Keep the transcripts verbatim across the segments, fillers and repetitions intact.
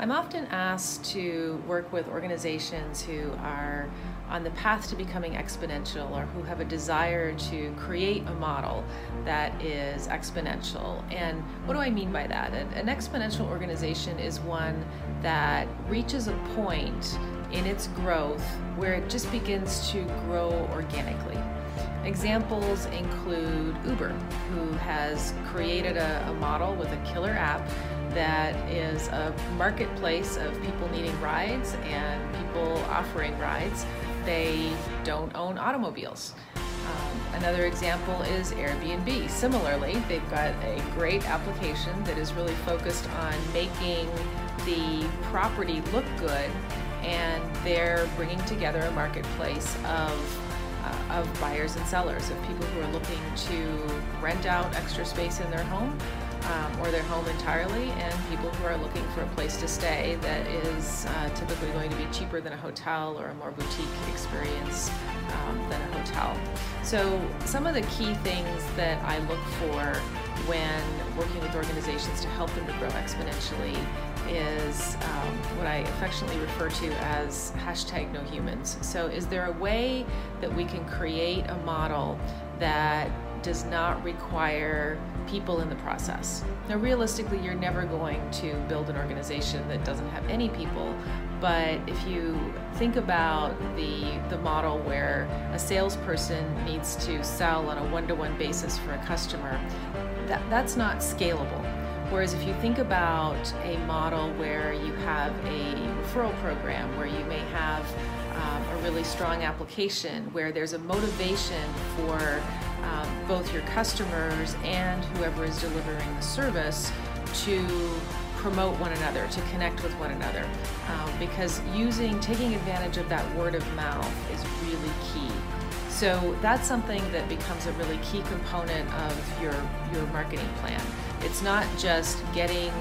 I'm often asked to work with organizations who are on the path to becoming exponential, or who have a desire to create a model that is exponential. And what do I mean by that? An exponential organization is one that reaches a point in its growth where it just begins to grow organically. Examples include Uber, who has created a, a model with a killer app that is a marketplace of people needing rides and people offering rides. They don't own automobiles. Um, another example is Airbnb. Similarly, they've got a great application that is really focused on making the property look good, and they're bringing together a marketplace of Uh, of buyers and sellers, of people who are looking to rent out extra space in their home um, or their home entirely, and people who are looking for a place to stay that is uh, typically going to be cheaper than a hotel, or a more boutique experience um, than a hotel. So some of the key things that I look for when working with organizations to help them to grow exponentially is um, what I affectionately refer to as hashtag no humans. So is there a way that we can create a model that does not require people in the process? Now, realistically, you're never going to build an organization that doesn't have any people, but if you think about the, the model where a salesperson needs to sell on a one-to-one basis for a customer, that, that's not scalable. Whereas if you think about a model where you have a referral program, where you may have um, a really strong application, where there's a motivation for um, both your customers and whoever is delivering the service to promote one another, to connect with one another. Um, because using, taking advantage of that word of mouth is really key. So that's something that becomes a really key component of your, your marketing plan. It's not just getting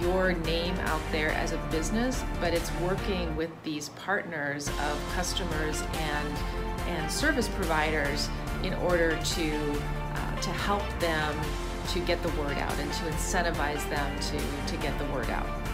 your name out there as a business, but it's working with these partners of customers and, and service providers in order to, uh, to help them to get the word out, and to incentivize them to, to get the word out.